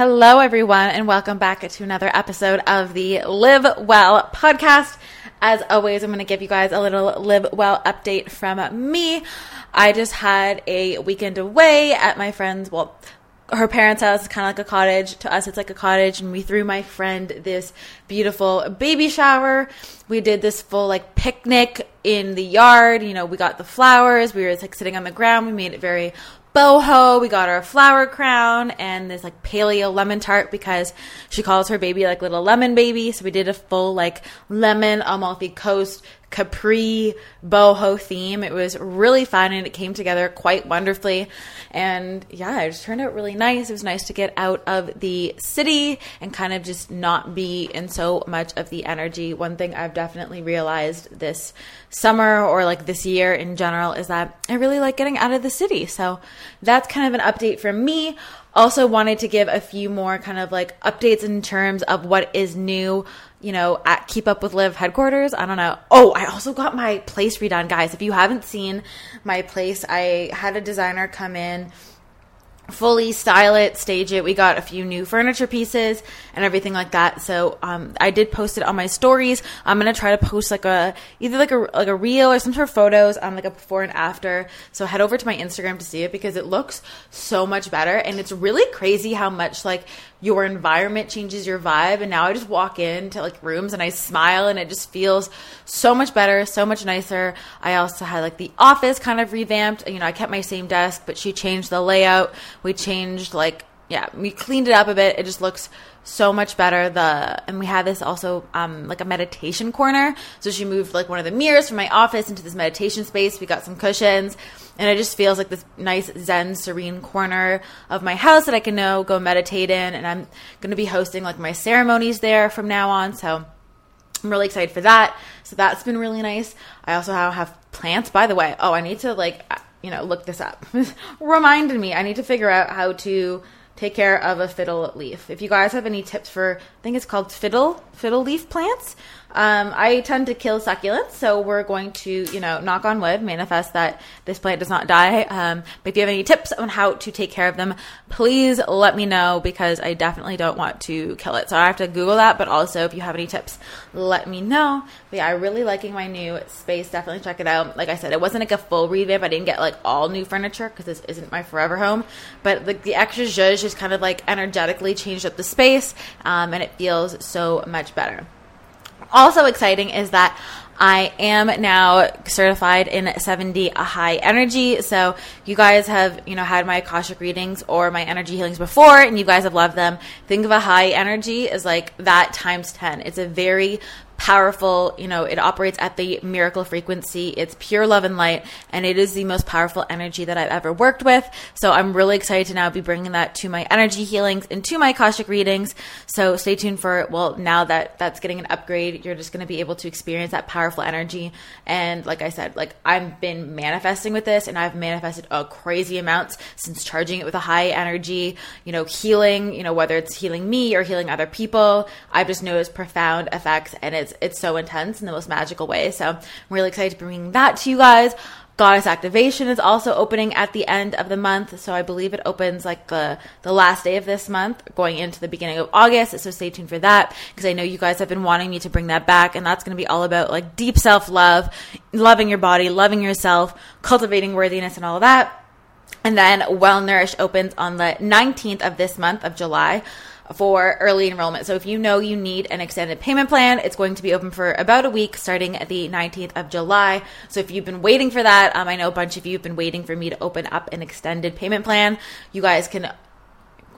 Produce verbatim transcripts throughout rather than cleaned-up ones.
Hello, everyone, and welcome back to another episode of the Live Well podcast. As always, I'm going to give you guys a little Live Well update from me. I just had a weekend away at my friend's, well, her parents' house. It's kind of like a cottage. To us, it's like a cottage, and we threw my friend this beautiful baby shower. We did this full, like, picnic in the yard. You know, we got the flowers. We were, like, sitting on the ground. We made it very boho. We got her a flower crown and this like paleo lemon tart because she calls her baby like little lemon baby. So we did a full like lemon Amalfi Coast Capri boho theme. It was really fun and it came together quite wonderfully. And yeah, it just turned out really nice. It was nice to get out of the city and kind of just not be in so much of the energy. One thing I've definitely realized this summer or like this year in general is that I really like getting out of the city. So that's kind of an update from me. Also wanted to give a few more kind of like updates in terms of what is new, you know, at Keep Up With Liv headquarters. I don't know. Oh, I also got my place redone, guys. If you haven't seen my place, I had a designer come in, fully style it, stage it. We got a few new furniture pieces and everything like that. So um, I did post it on my stories. I'm gonna try to post like a either like a like a reel or some sort of photos on like a before and after. So head over to my Instagram to see it because it looks so much better. And it's really crazy how much like your environment changes your vibe. And now I just walk into like rooms and I smile and it just feels so much better, so much nicer. I also had like the office kind of revamped. You know, I kept my same desk, but she changed the layout. We changed like, yeah, we cleaned it up a bit. It just looks so much better. The and we had this also um, like a meditation corner. So she moved like one of the mirrors from my office into this meditation space. We got some cushions and it just feels like this nice zen serene corner of my house that I can now go meditate in. And I'm going to be hosting like my ceremonies there from now on. So I'm really excited for that. So that's been really nice. I also have plants, by the way. Oh, I need to like, you know, look this up. Reminded me, I need to figure out how to take care of a fiddle leaf. If you guys have any tips for, I think it's called fiddle, fiddle leaf plants. Um, I tend to kill succulents. So we're going to, you know, knock on wood, manifest that this plant does not die. Um, but if you have any tips on how to take care of them, please let me know because I definitely don't want to kill it. So I have to Google that. But also if you have any tips, let me know. But yeah, I'm really liking my new space. Definitely check it out. Like I said, it wasn't like a full revamp. I didn't get like all new furniture because this isn't my forever home. But like the extra zhuzh just kind of like energetically changed up the space. Um, and it feels so much better. Also exciting is that I am now certified in seventy a high energy. So you guys have, you know, had my Akashic readings or my energy healings before, and you guys have loved them. Think of a high energy as like that times ten. It's a very powerful, you know, it operates at the miracle frequency. It's pure love and light, and it is the most powerful energy that I've ever worked with. So I'm really excited to now be bringing that to my energy healings and to my Akashic readings. So stay tuned for it. Well, now that that's getting an upgrade, you're just going to be able to experience that powerful energy. And like I said, like I've been manifesting with this, and I've manifested a crazy amounts since charging it with a high energy, you know, healing, you know, whether it's healing me or healing other people. I've just noticed profound effects, and it's It's so intense in the most magical way. So I'm really excited to bring that to you guys. Goddess Activation is also opening at the end of the month. So I believe it opens like the, the last day of this month going into the beginning of August. So stay tuned for that because I know you guys have been wanting me to bring that back. And that's going to be all about like deep self-love, loving your body, loving yourself, cultivating worthiness and all that. And then Well Nourished opens on the nineteenth of this month of July for early enrollment. So if you know you need an extended payment plan, it's going to be open for about a week starting at the nineteenth of July. So if you've been waiting for that, um, I know a bunch of you have been waiting for me to open up an extended payment plan. You guys can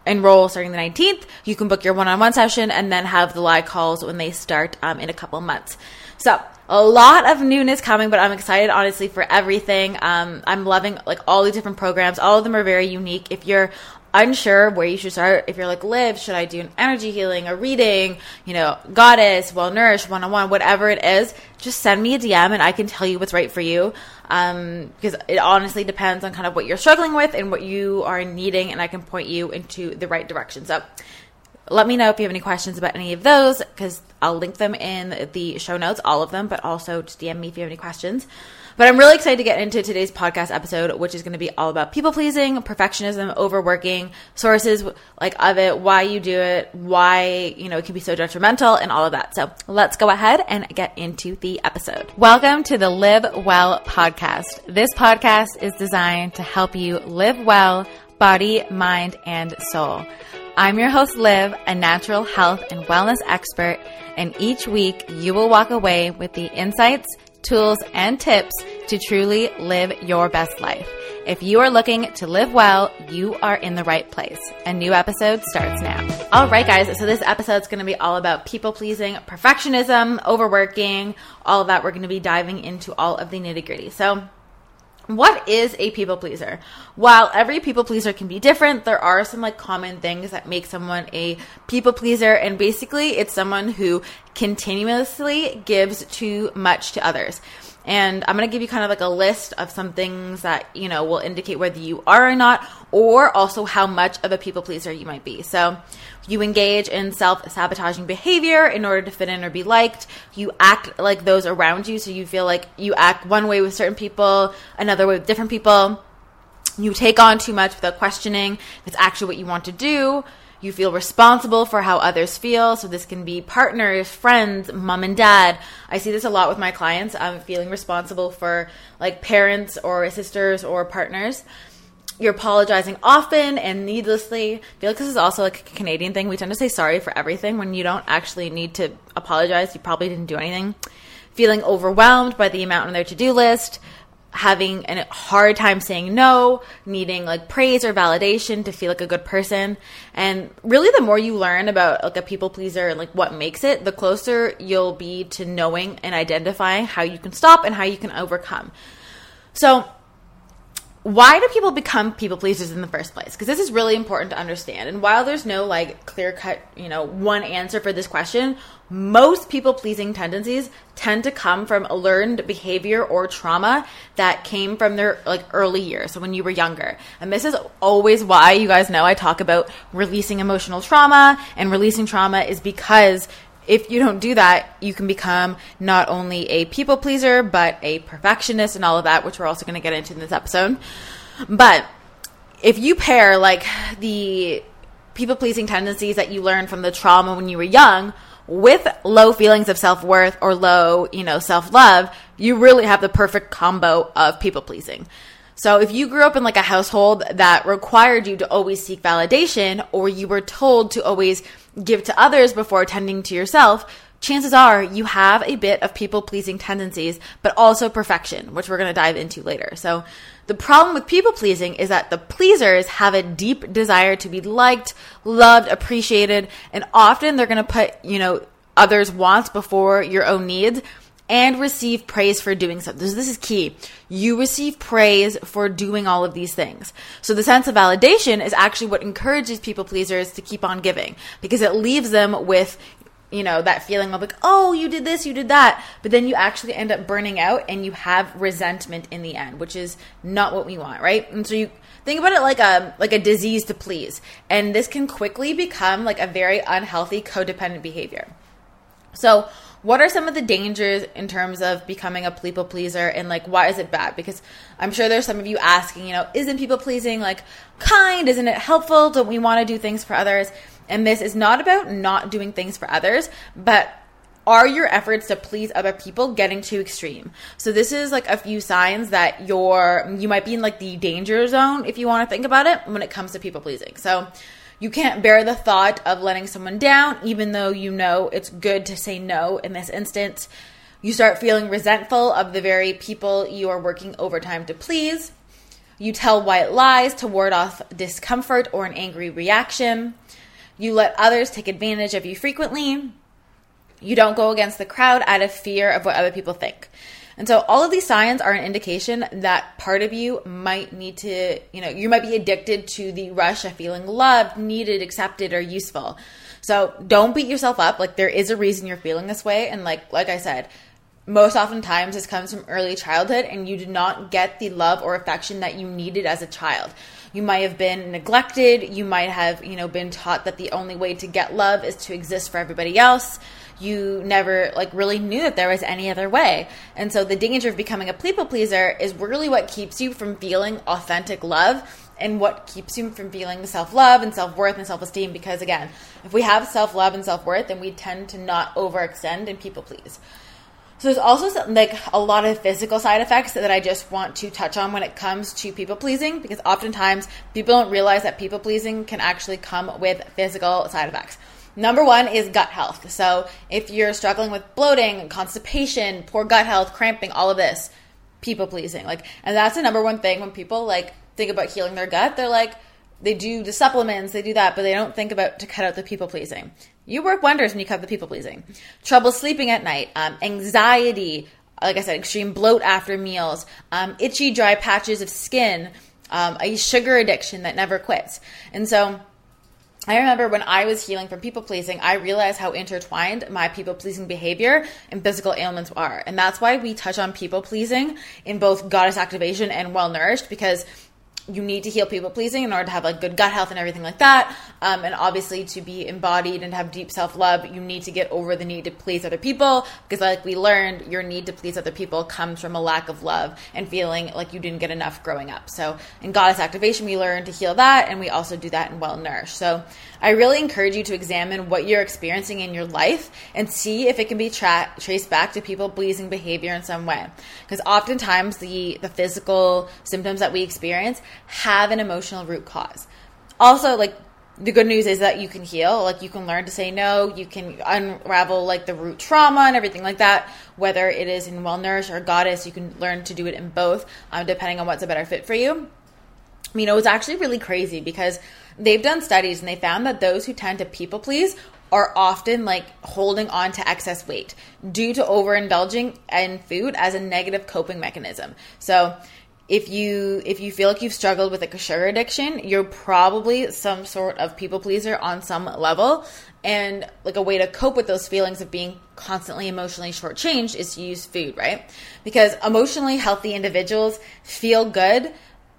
enroll starting the nineteenth. You can book your one-on-one session and then have the live calls when they start um, in a couple months. So a lot of newness coming, but I'm excited, honestly, for everything. Um, I'm loving like all the different programs. All of them are very unique. If you're unsure where you should start, if you're like, Liv, should I do an energy healing, a reading, you know, goddess, well nourished, one-on-one, whatever it is, just send me a D M and I can tell you what's right for you. Um, because it honestly depends on kind of what you're struggling with and what you are needing, and I can point you into the right direction. So let me know if you have any questions about any of those, because I'll link them in the show notes, all of them, but also just D M me if you have any questions. But I'm really excited to get into today's podcast episode, which is going to be all about people pleasing, perfectionism, overworking, sources like of it, why you do it, why, you know, it can be so detrimental and all of that. So let's go ahead and get into the episode. Welcome to the Live Well podcast. This podcast is designed to help you live well, body, mind, and soul. I'm your host, Liv, a natural health and wellness expert, and each week you will walk away with the insights, tools, and tips to truly live your best life. If you are looking to live well, you are in the right place. A new episode starts now. All right, guys. So this episode is going to be all about people pleasing, perfectionism, overworking, all of that. We're going to be diving into all of the nitty gritty. So what is a people pleaser? While every people pleaser can be different, there are some like common things that make someone a people pleaser. And basically it's someone who continuously gives too much to others. And I'm going to give you kind of like a list of some things that, you know, will indicate whether you are or not, or also how much of a people pleaser you might be. So you engage in self-sabotaging behavior in order to fit in or be liked. You act like those around you. So you feel like you act one way with certain people, another way with different people. You take on too much without questioning if it's actually what you want to do. You feel responsible for how others feel. So this can be partners, friends, mom and dad. I see this a lot with my clients. I'm feeling responsible for like parents or sisters or partners. You're apologizing often and needlessly. I feel like this is also like a Canadian thing. We tend to say sorry for everything when you don't actually need to apologize. You probably didn't do anything. Feeling overwhelmed by the amount on their to-do list. Having a hard time saying no, needing like praise or validation to feel like a good person. And really the more you learn about like a people pleaser and like what makes it, the closer you'll be to knowing and identifying how you can stop and how you can overcome. So why do people become people pleasers in the first place? Because this is really important to understand. And while there's no like clear cut, you know, one answer for this question, most people pleasing tendencies tend to come from a learned behavior or trauma that came from their like early years. So when you were younger, and this is always why you guys know I talk about releasing emotional trauma, and releasing trauma is because if you don't do that, you can become not only a people pleaser, but a perfectionist and all of that, which we're also going to get into in this episode. But if you pair like the people pleasing tendencies that you learned from the trauma when you were young with low feelings of self-worth or low, you know, self-love, you really have the perfect combo of people pleasing. So if you grew up in like a household that required you to always seek validation, or you were told to always give to others before tending to yourself, chances are you have a bit of people-pleasing tendencies, but also perfection, which we're going to dive into later. So the problem with people-pleasing is that the pleasers have a deep desire to be liked, loved, appreciated, and often they're going to put, you know, others' wants before your own needs, and receive praise for doing so. This, this is key. You receive praise for doing all of these things. So the sense of validation is actually what encourages people pleasers to keep on giving, because it leaves them with, you know, that feeling of like, oh, you did this, you did that. But then you actually end up burning out and you have resentment in the end, which is not what we want, right? And so you think about it like a like a disease to please. And this can quickly become like a very unhealthy codependent behavior. So what are some of the dangers in terms of becoming a people pleaser, and like why is it bad? Because I'm sure there's some of you asking, you know, isn't people pleasing like kind? Isn't it helpful? Don't we want to do things for others? And this is not about not doing things for others, but are your efforts to please other people getting too extreme? So this is like a few signs that you're, you might be in like the danger zone, if you want to think about it, when it comes to people pleasing. So you can't bear the thought of letting someone down, even though you know it's good to say no in this instance. You start feeling resentful of the very people you are working overtime to please. You tell white lies to ward off discomfort or an angry reaction. You let others take advantage of you frequently. You don't go against the crowd out of fear of what other people think. And so all of these signs are an indication that part of you might need to, you know, you might be addicted to the rush of feeling loved, needed, accepted, or useful. So don't beat yourself up. Like there is a reason you're feeling this way. And like, like I said, most oftentimes this comes from early childhood and you did not get the love or affection that you needed as a child. You might have been neglected. You might have, you know, been taught that the only way to get love is to exist for everybody else. You never like really knew that there was any other way. And so the danger of becoming a people pleaser is really what keeps you from feeling authentic love and what keeps you from feeling self-love and self-worth and self-esteem. Because again, if we have self-love and self-worth, then we tend to not overextend and people please. So there's also some, like a lot of physical side effects that I just want to touch on when it comes to people pleasing, because oftentimes people don't realize that people pleasing can actually come with physical side effects. Number one is gut health. So if you're struggling with bloating, constipation, poor gut health, cramping, all of this, people pleasing. Like, and that's the number one thing when people like think about healing their gut, they're like, they do the supplements, they do that, but they don't think about to cut out the people pleasing. You work wonders when you cut the people pleasing. Trouble sleeping at night, um, anxiety, like I said, extreme bloat after meals, um, itchy, dry patches of skin, um, a sugar addiction that never quits. And so I remember when I was healing from people pleasing, I realized how intertwined my people pleasing behavior and physical ailments are. And that's why we touch on people pleasing in both Goddess Activation and Well Nourished, because you need to heal people pleasing in order to have like good gut health and everything like that. Um, and obviously to be embodied and have deep self-love, you need to get over the need to please other people, because like we learned, your need to please other people comes from a lack of love and feeling like you didn't get enough growing up. So in Goddess Activation, we learn to heal that, and we also do that in Well Nourished. So I really encourage you to examine what you're experiencing in your life and see if it can be tra- traced back to people pleasing behavior in some way. Because oftentimes the, the physical symptoms that we experience have an emotional root cause. Also, like, the good news is that you can heal. Like, you can learn to say no. You can unravel like the root trauma and everything like that. Whether it is in Well Nourished or Goddess, you can learn to do it in both, um, depending on what's a better fit for you. You know, it's actually really crazy because they've done studies and they found that those who tend to people please are often like holding on to excess weight due to overindulging in food as a negative coping mechanism. So If you if you feel like you've struggled with like a sugar addiction, you're probably some sort of people pleaser on some level. And like a way to cope with those feelings of being constantly emotionally shortchanged is to use food, right? Because emotionally healthy individuals feel good,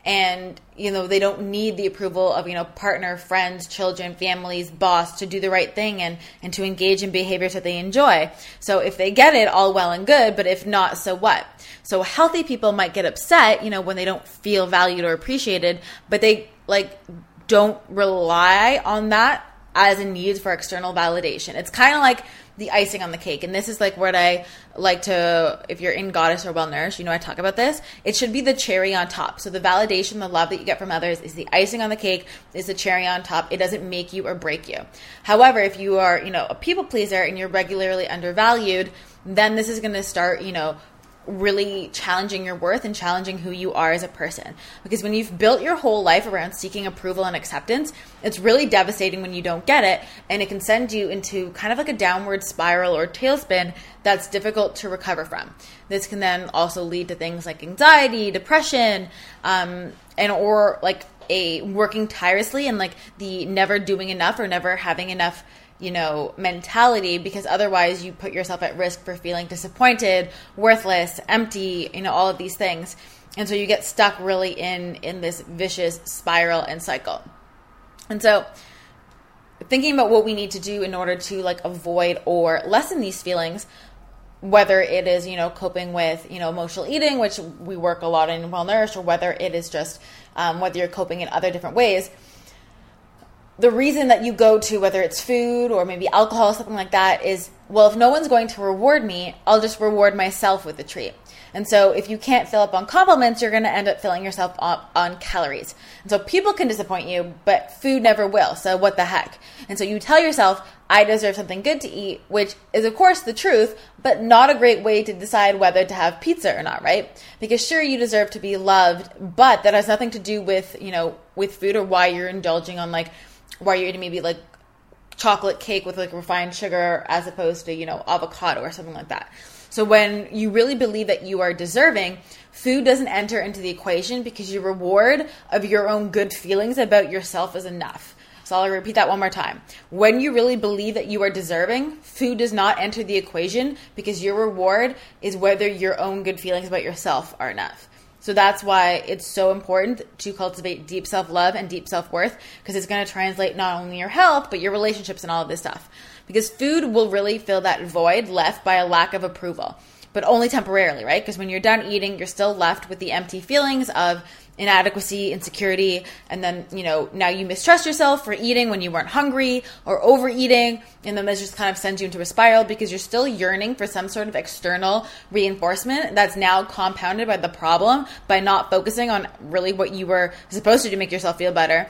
and you know, they don't need the approval of, you know, partner, friends, children, families, boss to do the right thing and, and to engage in behaviors that they enjoy. So if they get it, all well and good, but if not, so what? So healthy people might get upset, you know, when they don't feel valued or appreciated, but they like don't rely on that as a need for external validation. It's kind of like the icing on the cake. And this is like what I like to, if you're in Goddess or Well Nourished, you know, I talk about this. It should be the cherry on top. So the validation, the love that you get from others is the icing on the cake, is the cherry on top. It doesn't make you or break you. However, if you are, you know, a people pleaser and you're regularly undervalued, then this is going to start, you know, really challenging your worth and challenging who you are as a person. Because when you've built your whole life around seeking approval and acceptance, it's really devastating when you don't get it, and it can send you into kind of like a downward spiral or tailspin that's difficult to recover from. This can then also lead to things like anxiety, depression, um, and or like a working tirelessly and like the never doing enough or never having enough, you know, mentality, because otherwise you put yourself at risk for feeling disappointed, worthless, empty, you know, all of these things. And so you get stuck really in, in this vicious spiral and cycle. And so thinking about what we need to do in order to like avoid or lessen these feelings, whether it is, you know, coping with, you know, emotional eating, which we work a lot in Well Nourished, or whether it is just, um, whether you're coping in other different ways, the reason that you go to, whether it's food or maybe alcohol, something like that, is, well, if no one's going to reward me, I'll just reward myself with a treat. And so if you can't fill up on compliments, you're going to end up filling yourself up on calories. And so people can disappoint you, but food never will. So what the heck? And so you tell yourself, I deserve something good to eat, which is of course the truth, but not a great way to decide whether to have pizza or not, right? Because sure, you deserve to be loved, but that has nothing to do with, you know, with food or why you're indulging on like, why you're eating maybe like chocolate cake with like refined sugar as opposed to, you know, avocado or something like that. So when you really believe that you are deserving, food doesn't enter into the equation because your reward of your own good feelings about yourself is enough. So I'll repeat that one more time. When you really believe that you are deserving, food does not enter the equation because your reward is whether your own good feelings about yourself are enough. So that's why it's so important to cultivate deep self-love and deep self-worth, because it's going to translate not only your health, but your relationships and all of this stuff. Because food will really fill that void left by a lack of approval, but only temporarily, right? Because when you're done eating, you're still left with the empty feelings of inadequacy, insecurity, and then, you know, now you mistrust yourself for eating when you weren't hungry, or overeating, and then this just kind of sends you into a spiral because you're still yearning for some sort of external reinforcement that's now compounded by the problem by not focusing on really what you were supposed to do to make yourself feel better.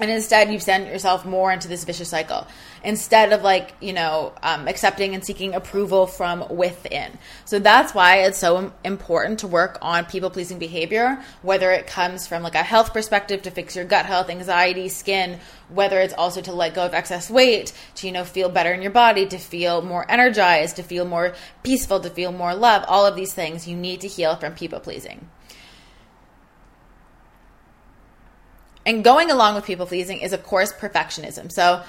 And instead, you send yourself more into this vicious cycle instead of, like, you know, um, accepting and seeking approval from within. So that's why it's so important to work on people-pleasing behavior, whether it comes from, like, a health perspective to fix your gut health, anxiety, skin, whether it's also to let go of excess weight, to, you know, feel better in your body, to feel more energized, to feel more peaceful, to feel more love. All of these things you need to heal from people-pleasing. And going along with people-pleasing is, of course, perfectionism. So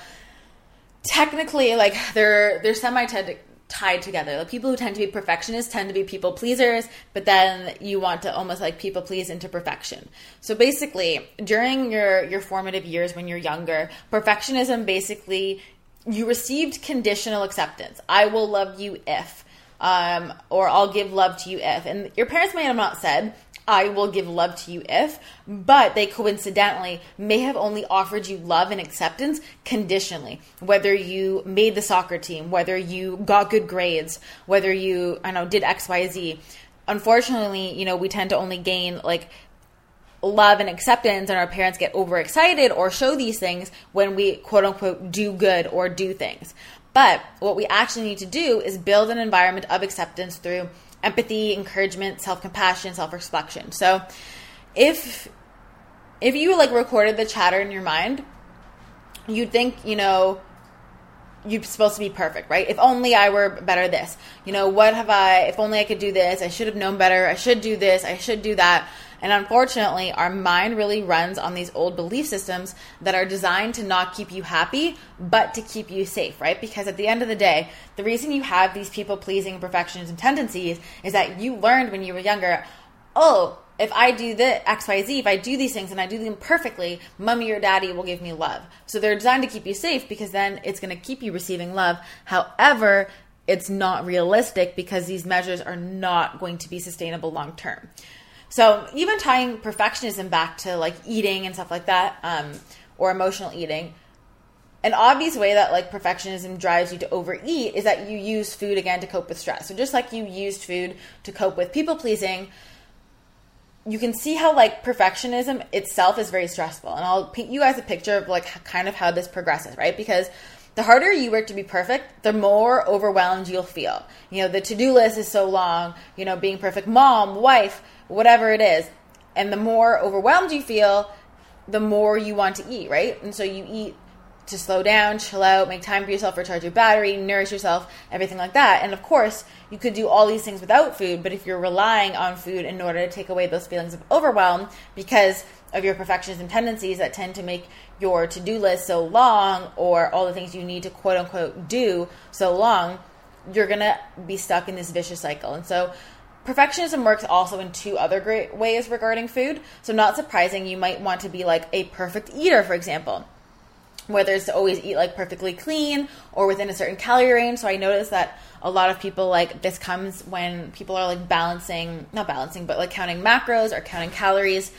technically, like, they're they're semi-tied together. Like, people who tend to be perfectionists tend to be people-pleasers, but then you want to almost, like, people-please into perfection. So basically, during your, your formative years when you're younger, perfectionism basically, you received conditional acceptance. I will love you if, um, or I'll give love to you if. And your parents may have not said, I will give love to you if, but they coincidentally may have only offered you love and acceptance conditionally. Whether you made the soccer team, whether you got good grades, whether you, I don't know, did X, Y, Z. Unfortunately, you know, we tend to only gain, like, love and acceptance, and our parents get overexcited or show these things when we, quote unquote, do good or do things. But what we actually need to do is build an environment of acceptance through empathy, encouragement, self-compassion, self-reflection. So if if you, like, recorded the chatter in your mind, you'd think, you know, you're supposed to be perfect, right? If only I were better this. You know, what have I, if only I could do this. I should have known better. I should do this. I should do that. And unfortunately, our mind really runs on these old belief systems that are designed to not keep you happy, but to keep you safe, right? Because at the end of the day, the reason you have these people-pleasing and perfectionism tendencies is that you learned when you were younger, oh, if I do the X, Y, Z, if I do these things and I do them perfectly, mommy or daddy will give me love. So they're designed to keep you safe because then it's going to keep you receiving love. However, it's not realistic because these measures are not going to be sustainable long term. So even tying perfectionism back to, like, eating and stuff like that, um, or emotional eating, an obvious way that, like, perfectionism drives you to overeat is that you use food again to cope with stress. So just like you used food to cope with people-pleasing, you can see how, like, perfectionism itself is very stressful. And I'll paint you guys a picture of, like, kind of how this progresses, right? Because the harder you work to be perfect, the more overwhelmed you'll feel. You know, the to-do list is so long, you know, being perfect mom, wife, whatever it is. And the more overwhelmed you feel, the more you want to eat, right? And so you eat to slow down, chill out, make time for yourself, recharge your battery, nourish yourself, everything like that. And of course, you could do all these things without food, but if you're relying on food in order to take away those feelings of overwhelm because of your perfectionism tendencies that tend to make your to-do list so long or all the things you need to quote unquote do so long, you're going to be stuck in this vicious cycle. And so perfectionism works also in two other great ways regarding food. So not surprising, you might want to be like a perfect eater, for example, whether it's to always eat like perfectly clean or within a certain calorie range. So I noticed that a lot of people, like, this comes when people are like balancing, not balancing, but like counting macros or counting calories.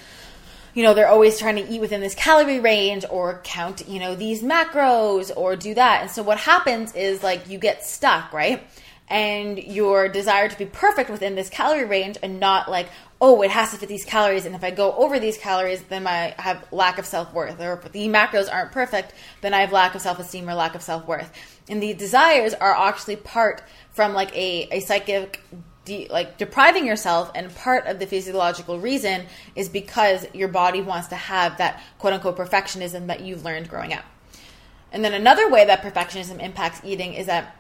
You know, they're always trying to eat within this calorie range or count, you know, these macros or do that. And so what happens is, like, you get stuck, right? And your desire to be perfect within this calorie range and not like, oh, it has to fit these calories. And if I go over these calories, then I have lack of self-worth. Or if the macros aren't perfect, then I have lack of self-esteem or lack of self-worth. And these desires are actually part from like a, a psychic, de- like depriving yourself. And part of the physiological reason is because your body wants to have that quote unquote perfectionism that you've learned growing up. And then another way that perfectionism impacts eating is that,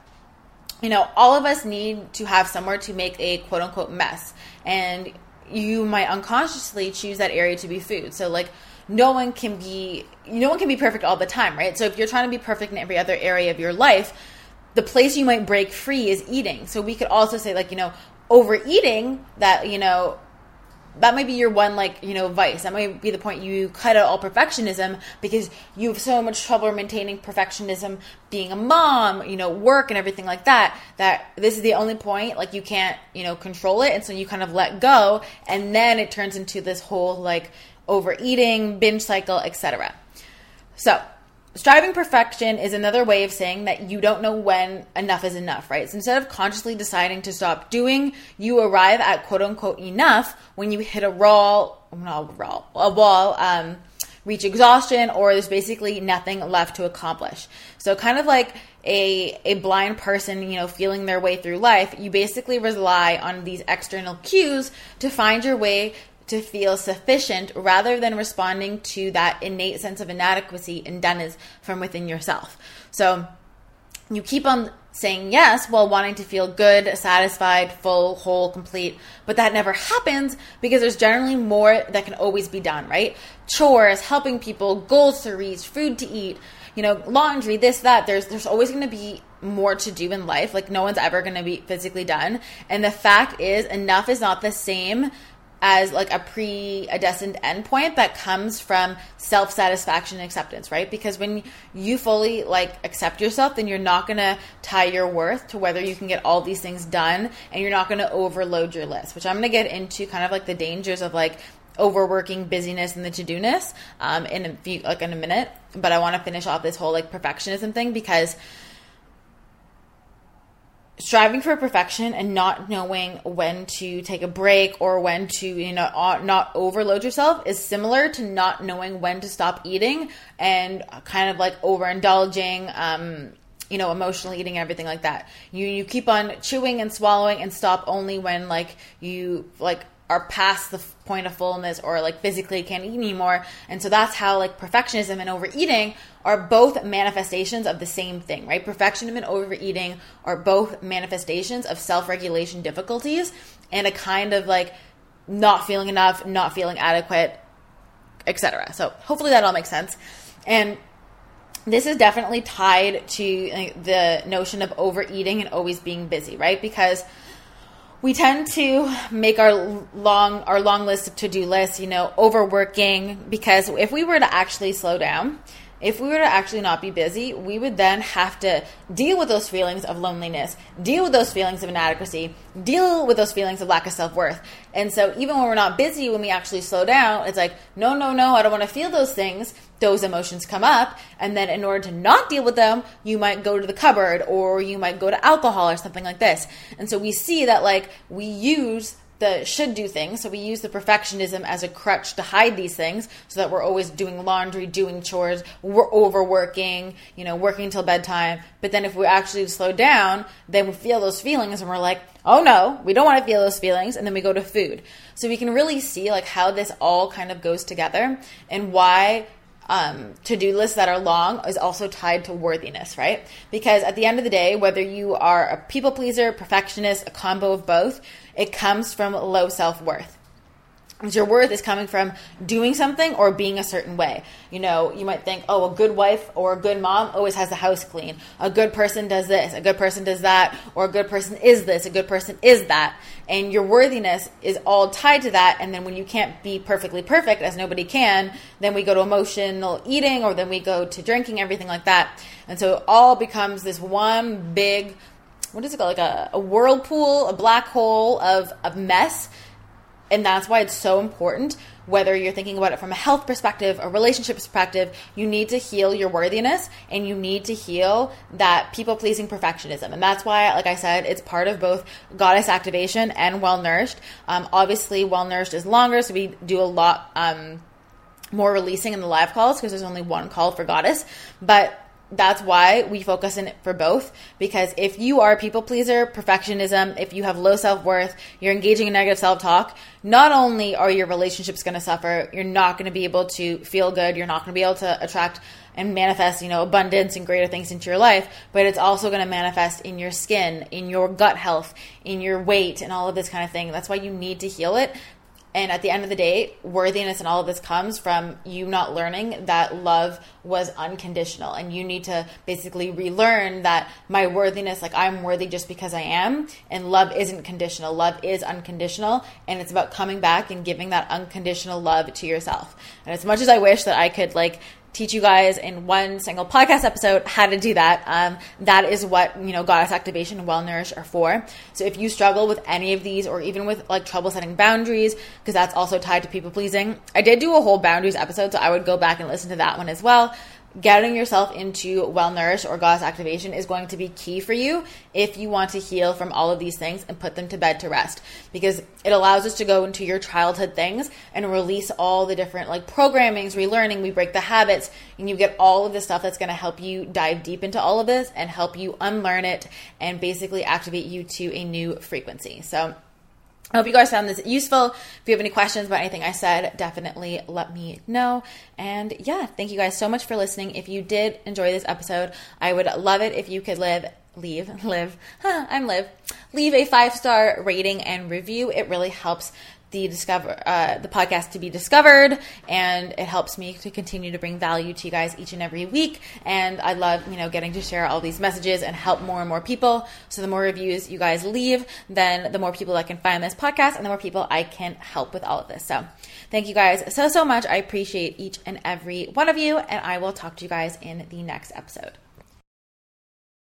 you know, all of us need to have somewhere to make a quote unquote mess. And you might unconsciously choose that area to be food. So like no one can be, no one can be perfect all the time, right? So if you're trying to be perfect in every other area of your life, the place you might break free is eating. So we could also say like, you know, overeating that, you know, that might be your one, like, you know, vice. That might be the point you cut out all perfectionism because you have so much trouble maintaining perfectionism, being a mom, you know, work and everything like that, that this is the only point, like, you can't, you know, control it. And so you kind of let go. And then it turns into this whole, like, overeating, binge cycle, et cetera. So striving perfection is another way of saying that you don't know when enough is enough, right? So instead of consciously deciding to stop doing, you arrive at quote unquote enough when you hit a raw, not raw, a wall, um, reach exhaustion, or there's basically nothing left to accomplish. So kind of like a, a blind person, you know, feeling their way through life, you basically rely on these external cues to find your way to feel sufficient rather than responding to that innate sense of inadequacy and doneness from within yourself. So you keep on saying yes while wanting to feel good, satisfied, full, whole, complete, but that never happens because there's generally more that can always be done, right? Chores, helping people, goals to reach, food to eat, you know, laundry, this, that. There's there's always going to be more to do in life. Like, no one's ever going to be physically done. And the fact is, enough is not the same as like a predestined endpoint that comes from self-satisfaction and acceptance, right? Because when you fully like accept yourself, then you're not going to tie your worth to whether you can get all these things done, and you're not going to overload your list, which I'm going to get into kind of like the dangers of like overworking, busyness, and the to-do-ness um, in a few, like in a minute. But I want to finish off this whole like perfectionism thing, because striving for perfection and not knowing when to take a break or when to, you know, not overload yourself is similar to not knowing when to stop eating and kind of like overindulging, um, you know, emotional eating, and everything like that. You, you keep on chewing and swallowing and stop only when like you like are past the point of fullness or like physically can't eat anymore. And so that's how like perfectionism and overeating are both manifestations of the same thing, right? Perfectionism and overeating are both manifestations of self-regulation difficulties and a kind of like not feeling enough, not feeling adequate, et cetera. So hopefully that all makes sense. And this is definitely tied to like, the notion of overeating and always being busy, right? Because we tend to make our long our long list of to-do lists, you know, overworking, because if we were to actually slow down, if we were to actually not be busy, we would then have to deal with those feelings of loneliness, deal with those feelings of inadequacy, deal with those feelings of lack of self-worth. And so even when we're not busy, when we actually slow down, it's like, no, no, no, I don't want to feel those things. Those emotions come up. And then in order to not deal with them, you might go to the cupboard, or you might go to alcohol or something like this. And so we see that like we use the should do things. So we use the perfectionism as a crutch to hide these things so that we're always doing laundry, doing chores, we're overworking, you know, working till bedtime. But then if we actually slow down, then we feel those feelings and we're like, oh no, we don't want to feel those feelings. And then we go to food. So we can really see like how this all kind of goes together, and why Um, to-do lists that are long is also tied to worthiness, right? Because at the end of the day, whether you are a people pleaser, perfectionist, a combo of both, it comes from low self-worth. Because your worth is coming from doing something or being a certain way. You know, you might think, oh, a good wife or a good mom always has the house clean. A good person does this, a good person does that, or a good person is this, a good person is that. And your worthiness is all tied to that. And then when you can't be perfectly perfect, as nobody can, then we go to emotional eating, or then we go to drinking, everything like that. And so it all becomes this one big, what is it called? Like a, a whirlpool, a black hole of, of mess. And that's why it's so important, whether you're thinking about it from a health perspective, a relationship perspective, you need to heal your worthiness, and you need to heal that people-pleasing perfectionism. And that's why, like I said, it's part of both Goddess Activation and Well Nourished. Um, obviously, Well Nourished is longer, so we do a lot um, more releasing in the live calls because there's only one call for Goddess. But that's why we focus in it for both, because if you are a people pleaser, perfectionism, if you have low self-worth, you're engaging in negative self-talk, not only are your relationships going to suffer, you're not going to be able to feel good, you're not going to be able to attract and manifest, you know, abundance and greater things into your life, but it's also going to manifest in your skin, in your gut health, in your weight, and all of this kind of thing. That's why you need to heal it And at the end of the day, worthiness and all of this comes from you not learning that love was unconditional. And you need to basically relearn that my worthiness, like I'm worthy just because I am, and love isn't conditional. Love is unconditional. And it's about coming back and giving that unconditional love to yourself. And as much as I wish that I could like teach you guys in one single podcast episode how to do that. Um, that is what, you know, Goddess Activation and Well Nourished are for. So if you struggle with any of these, or even with like trouble setting boundaries, because that's also tied to people pleasing. I did do a whole boundaries episode, so I would go back and listen to that one as well. Getting yourself into Well Nourished or Goddess Activation is going to be key for you if you want to heal from all of these things and put them to bed to rest, because it allows us to go into your childhood things and release all the different like programmings, relearning, we break the habits, and you get all of the stuff that's going to help you dive deep into all of this and help you unlearn it and basically activate you to a new frequency. So I hope you guys found this useful. If you have any questions about anything I said, definitely let me know. And yeah, thank you guys so much for listening. If you did enjoy this episode, I would love it if you could live, leave, live, huh, I'm Liv, leave a five-star rating and review. It really helps the discover uh, the podcast to be discovered, and it helps me to continue to bring value to you guys each and every week. And I love, you know, getting to share all these messages and help more and more people. So the more reviews you guys leave, then the more people that can find this podcast and the more people I can help with all of this. So thank you guys so, so much. I appreciate each and every one of you, and I will talk to you guys in the next episode.